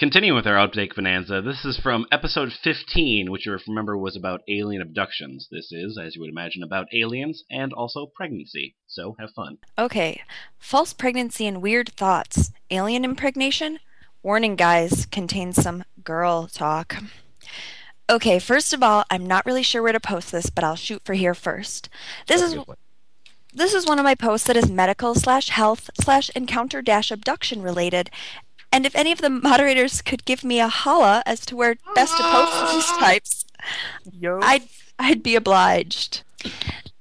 Continuing with our outtake bonanza, this is from episode 15, which you remember was about alien abductions. This is, as you would imagine, about aliens and also pregnancy. So have fun. Okay. False pregnancy and weird thoughts. Alien impregnation? Warning, guys, contains some girl talk. Okay, first of all, I'm not really sure where to post this, but I'll shoot for here first. This is one of my posts that is medical/health/encounter-abduction related. And if any of the moderators could give me a holla as to where best to post these types, I'd be obliged.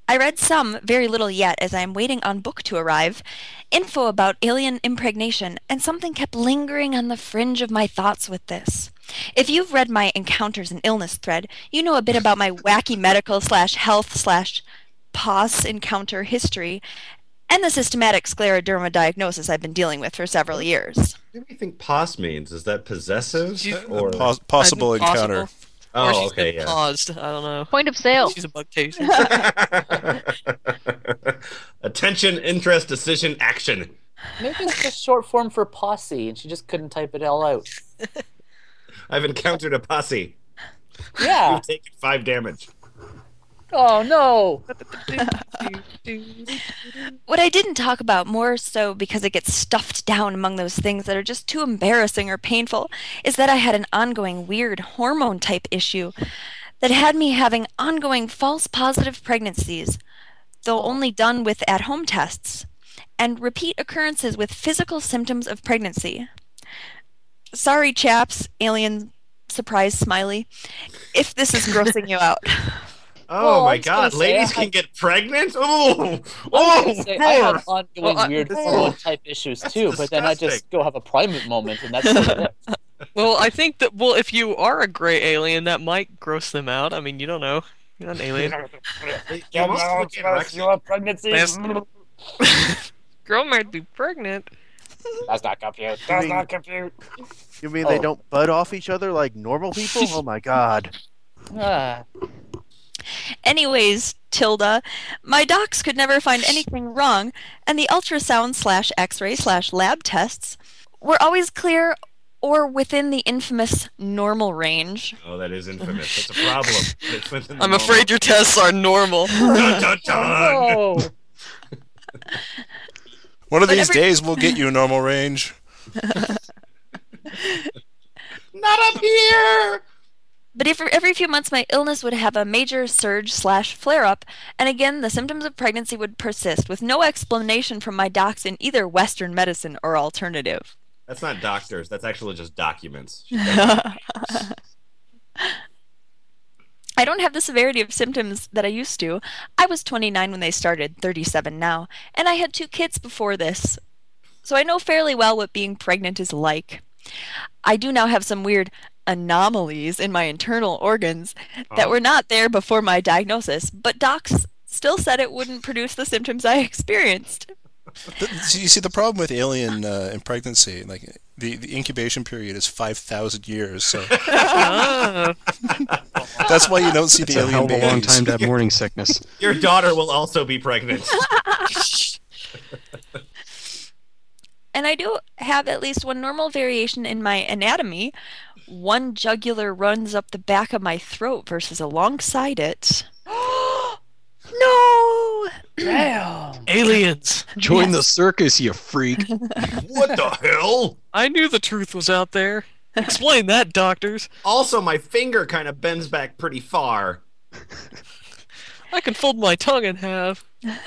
I read some, very little yet, as I am waiting on book to arrive, info about alien impregnation, and something kept lingering on the fringe of my thoughts with this. If you've read my Encounters and Illness thread, you know a bit about my wacky medical/health/POS encounter history, and the systematic scleroderma diagnosis I've been dealing with for several years. What do you think POS means? Is that possessive? Or possible encounter. Possible. Oh, or she's okay, been paused. I don't know. Point of sale. She's a bug case. Attention, interest, decision, action. Maybe it's just short form for posse, and she just couldn't type it all out. I've encountered a posse. Yeah. You've taken 5 damage. Oh, no. What I didn't talk about, more so because it gets stuffed down among those things that are just too embarrassing or painful, is that I had an ongoing weird hormone type issue that had me having ongoing false positive pregnancies, though only done with at-home tests, and repeat occurrences with physical symptoms of pregnancy. Sorry, chaps, alien surprise smiley, if this is grossing you out. Oh, my God! Ladies can get pregnant. I have ongoing weird hormone type issues too, but then I just go have a primate moment, and that's it. Well, I think that if you are a gray alien, that might gross them out. I mean, you don't know. You're not an alien. You have pregnancy. Girl might be pregnant. That's not compute. You mean they don't butt off each other like normal people? Oh my God. Anyways, Tilda, my docs could never find anything wrong, and the ultrasound/X-ray/lab tests were always clear or within the infamous normal range. Oh, that is infamous. That's a problem. It's within the afraid your tests are normal. Dun, dun, dun. One of these days we'll get you a normal range. Not up here! But if every few months my illness would have a major surge/flare-up, and again the symptoms of pregnancy would persist with no explanation from my docs in either Western medicine or alternative. That's not doctors. That's actually just documents. I don't have the severity of symptoms that I used to. I was 29 when they started, 37 now, and I had 2 kids before this. So I know fairly well what being pregnant is like. I do now have some weird anomalies in my internal organs that were not there before my diagnosis, but docs still said it wouldn't produce the symptoms I experienced. You see, the problem with alien impregnancy, like the incubation period is 5,000 years, so that's why you don't see the alien babies. A long time to have morning sickness. Your daughter will also be pregnant. And I do have at least one normal variation in my anatomy. One jugular runs up the back of my throat versus alongside it. No! Damn! Aliens! Join the circus, you freak! What the hell? I knew the truth was out there. Explain that, doctors. Also, my finger kind of bends back pretty far. I can fold my tongue in half.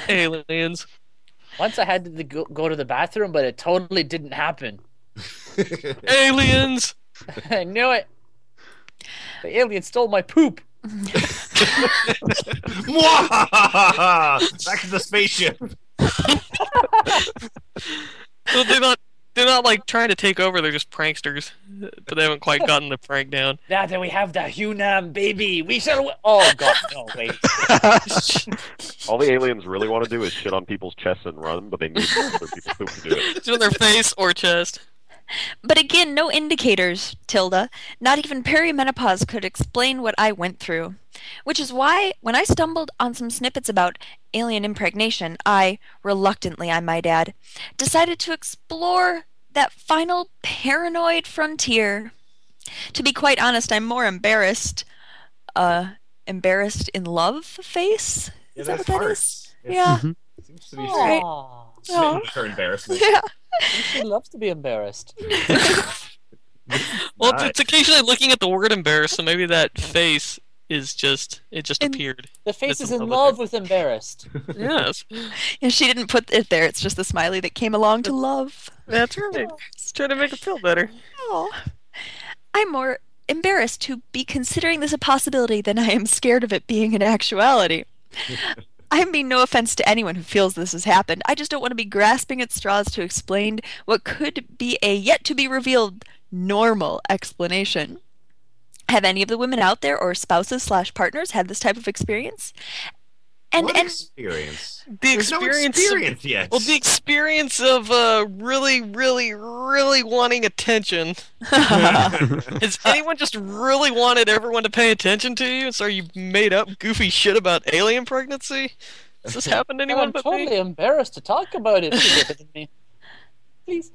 Aliens. Once I had to go to the bathroom, but it totally didn't happen. Aliens! I knew it. The alien stole my poop. Back to the spaceship. So they're not like trying to take over. They're just pranksters, but they haven't quite gotten the prank down. Now that we have the Hunan baby, we shall. Oh God, no wait. All the aliens really want to do is shit on people's chests and run, but they need other people to do it. Shit on their face or chest. But again, no indicators, Tilda. Not even perimenopause could explain what I went through. Which is why, when I stumbled on some snippets about alien impregnation, I, reluctantly I might add, decided to explore that final paranoid frontier. To be quite honest, I'm more embarrassed. Embarrassed in love face? Yeah, is that what that is? Yeah. Mm-hmm. It seems to be her embarrassment. Yeah. She loves to be embarrassed. Well, it's occasionally looking at the word embarrassed, so maybe that face is just appeared. The face is in love with embarrassed. Yes. Yeah, she didn't put it there. It's just the smiley that came along to love. That's right. It's trying to make it feel better. Oh. I'm more embarrassed to be considering this a possibility than I am scared of it being an actuality. I mean no offense to anyone who feels this has happened. I just don't want to be grasping at straws to explain what could be a yet-to-be-revealed normal explanation. Have any of the women out there or spouses/partners had this type of experience? Experience? There's no experience yet. Well, the experience of really, really, really wanting attention. Has anyone just really wanted everyone to pay attention to you? So you made up goofy shit about alien pregnancy? Has this happened to anyone but me? I'm totally embarrassed to talk about it. Please.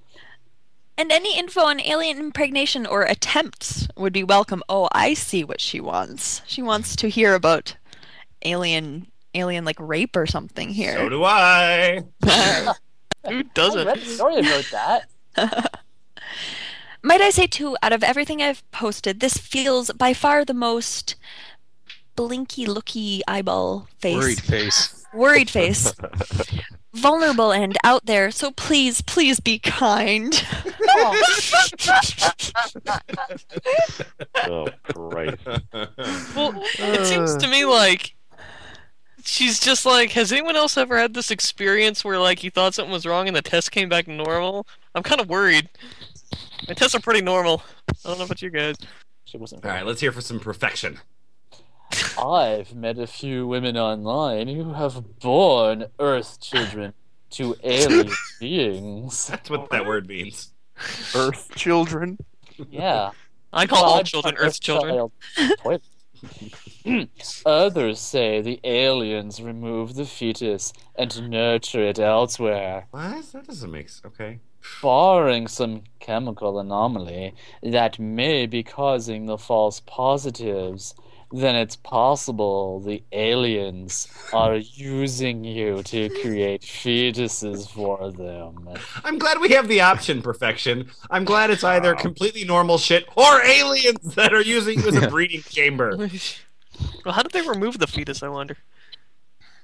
And any info on alien impregnation or attempts would be welcome. Oh, I see what she wants. She wants to hear about alien like rape or something here. So do I. Who doesn't? I read a story about that. Might I say too, out of everything I've posted, this feels by far the most blinky looky eyeball face. Worried face. Vulnerable and out there, so please be kind. Oh, great. Well, it seems to me like she's just like, has anyone else ever had this experience where like you thought something was wrong and the test came back normal? I'm kind of worried. My tests are pretty normal. I don't know about you guys. She wasn't. All right, let's hear for some perfection. I've met a few women online who have borne Earth children to alien beings. That's what that word means. Earth children? Yeah. I call all children Earth children. Others say the aliens remove the fetus and nurture it elsewhere. What? That doesn't make sense. Okay. Barring some chemical anomaly that may be causing the false positives, then it's possible the aliens are using you to create fetuses for them. I'm glad we have the option, perfection. I'm glad it's either completely normal shit or aliens that are using you as a breeding chamber. Well, how did they remove the fetus, I wonder?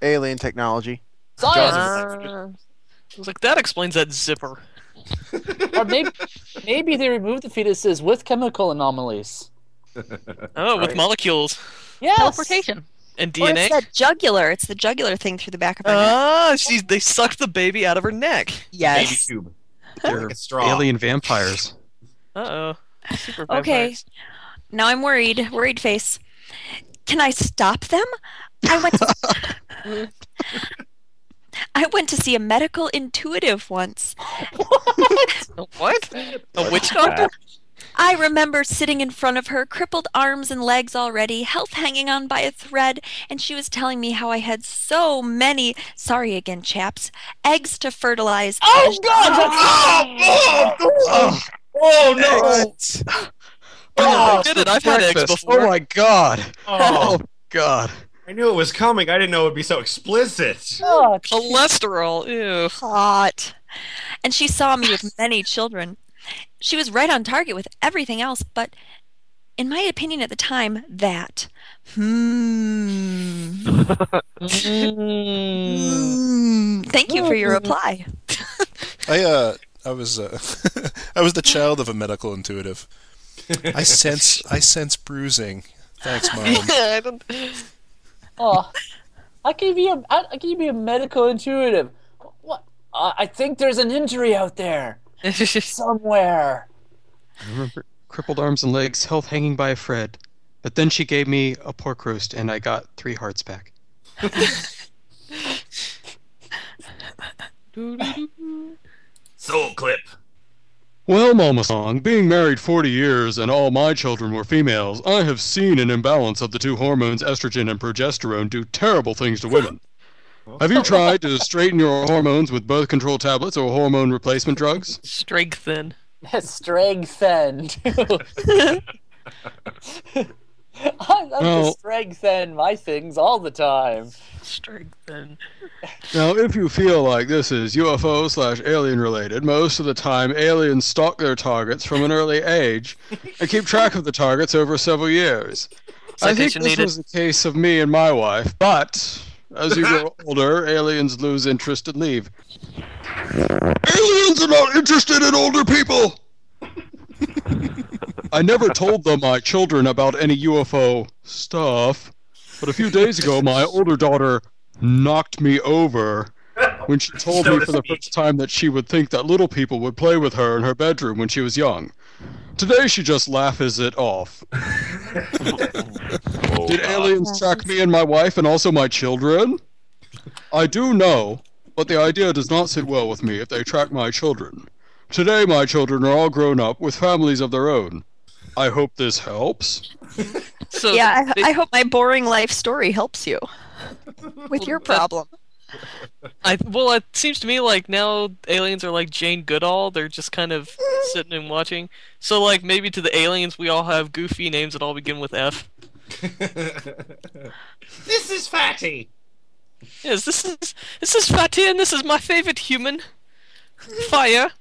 Alien technology. Science! I was like, that explains that zipper. Or maybe they removed the fetuses with chemical anomalies. Oh, right. With molecules. Yeah, teleportation. And DNA. Or it's that jugular. It's the jugular thing through the back of her neck. Oh, they sucked the baby out of her neck. Yes. Baby tube. They're like a straw. Alien vampires. Uh-oh. Super vampires. Okay. Now I'm worried. Worried face. Can I stop them? I went to see a medical intuitive once. What? A witch doctor? I remember sitting in front of her, crippled arms and legs already, health hanging on by a thread, and she was telling me how I had so many, sorry again, chaps, eggs to fertilize. Oh, God! Oh, no! Oh, I did it. I've had eggs before. Oh, my God. Oh, God. I knew it was coming. I didn't know it would be so explicit. Oh, cholesterol. Ew. Hot. And she saw me with many children. She was right on target with everything else, but in my opinion at the time, that. Thank you for your reply. I was I was the child of a medical intuitive. I sense bruising. Thanks, Mom. Yeah, I can be a medical intuitive. What? I think there's an injury out there. Somewhere. I remember crippled arms and legs, health hanging by a thread. But then she gave me a pork roast, and I got 3 hearts back. Soul clip. Well, Mama Song, being married 40 years and all my children were females, I have seen an imbalance of the two hormones, estrogen and progesterone, do terrible things to women. Have you tried to straighten your hormones with birth control tablets or hormone replacement drugs? Strengthen. Strengthen. I strengthen my things all the time. Strengthen. Now, if you feel like this is UFO/alien related, most of the time aliens stalk their targets from an early age and keep track of the targets over several years. I think this was the case of me and my wife, but as you grow older, aliens lose interest and leave. Aliens are not interested in older people! I never told my children about any UFO stuff, but a few days ago my older daughter knocked me over when she told me for the first time that she would think that little people would play with her in her bedroom when she was young. Today she just laughs it off. Did aliens track me and my wife and also my children? I do know, but the idea does not sit well with me if they track my children. Today my children are all grown up with families of their own. I hope this helps. I hope my boring life story helps you with your problem. It seems to me like now aliens are like Jane Goodall. They're just kind of sitting and watching. So, like, maybe to the aliens we all have goofy names that all begin with F. This is Fatty! Yes, this is Fatty, and this is my favorite human. Fire.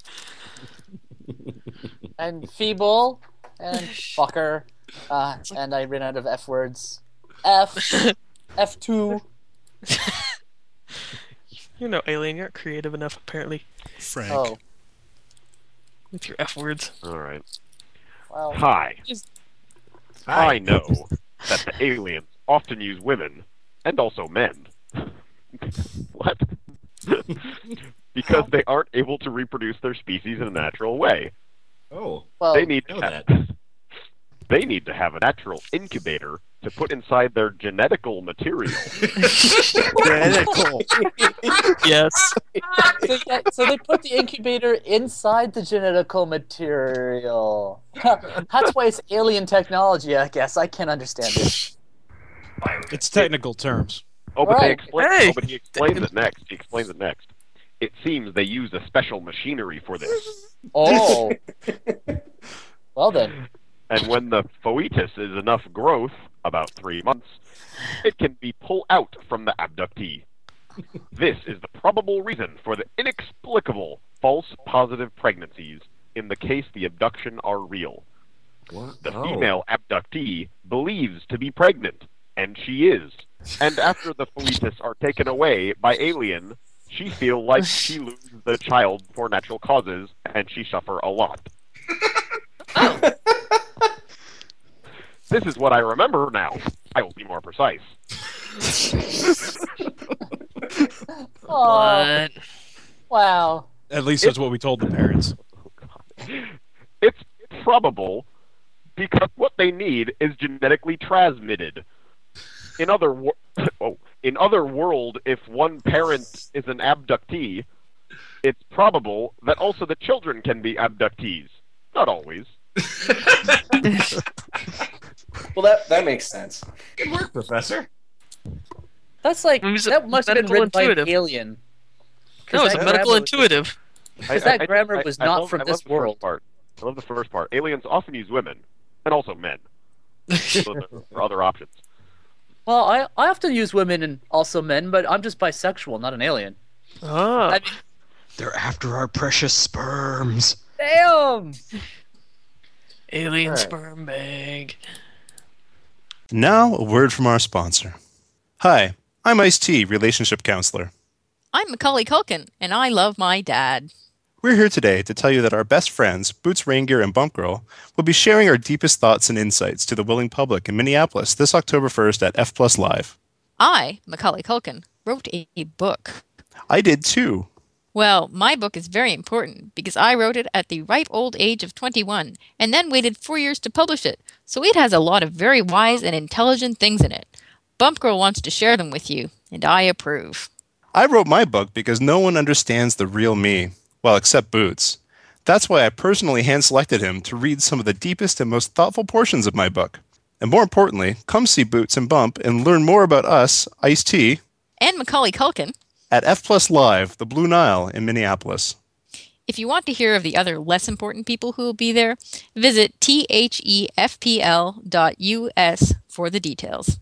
And feeble. And fucker. And I ran out of F words. F. F2. You're no alien. You're not creative enough, apparently. Frank. Oh. With your F words. Alright. Well, I know that the aliens often use women, and also men. What? Because they aren't able to reproduce their species in a natural way. Oh. Well, they need to have a natural incubator to put inside their genetical material. Genetical. Yes. So they put the incubator inside the genetical material. That's why it's alien technology, I guess. I can't understand it. It's technical terms. Oh, but, he explains it next. It seems they use a special machinery for this. Oh. Well then. And when the foetus is enough growth, about 3 months, it can be pulled out from the abductee. This is the probable reason for the inexplicable false positive pregnancies in the case the abduction are real. What? The female abductee believes to be pregnant, and she is. And after the foetus are taken away by alien, she feels like she loses the child for natural causes, and she suffer a lot. Oh. This is what I remember now. I will be more precise. What? Wow. At least that's what we told the parents. It's probable because what they need is genetically transmitted. In other world, if one parent is an abductee, it's probable that also the children can be abductees. Not always. Well, that makes sense. Good work, Professor. That's like that must have been written by an alien. No, it's a medical intuitive. Because that grammar was not from this world. I love the first part. Aliens often use women and also men. So there are other options. Well, I often use women and also men, but I'm just bisexual, not an alien. Oh. I mean, they're after our precious sperms. Damn! Alien sperm bank. Now, a word from our sponsor. Hi, I'm Ice T, relationship counselor. I'm Macaulay Culkin, and I love my dad. We're here today to tell you that our best friends, Boots Rain Gear and Bump Girl, will be sharing our deepest thoughts and insights to the willing public in Minneapolis this October 1st at F+ Live. I, Macaulay Culkin, wrote a book. I did too. Well, my book is very important because I wrote it at the ripe old age of 21 and then waited 4 years to publish it, so it has a lot of very wise and intelligent things in it. Bump Girl wants to share them with you, and I approve. I wrote my book because no one understands the real me. Well, except Boots. That's why I personally hand-selected him to read some of the deepest and most thoughtful portions of my book. And more importantly, come see Boots and Bump and learn more about us, Ice T, and Macaulay Culkin at F+ Live, the Blue Nile in Minneapolis. If you want to hear of the other less important people who will be there, visit thefpl.us for the details.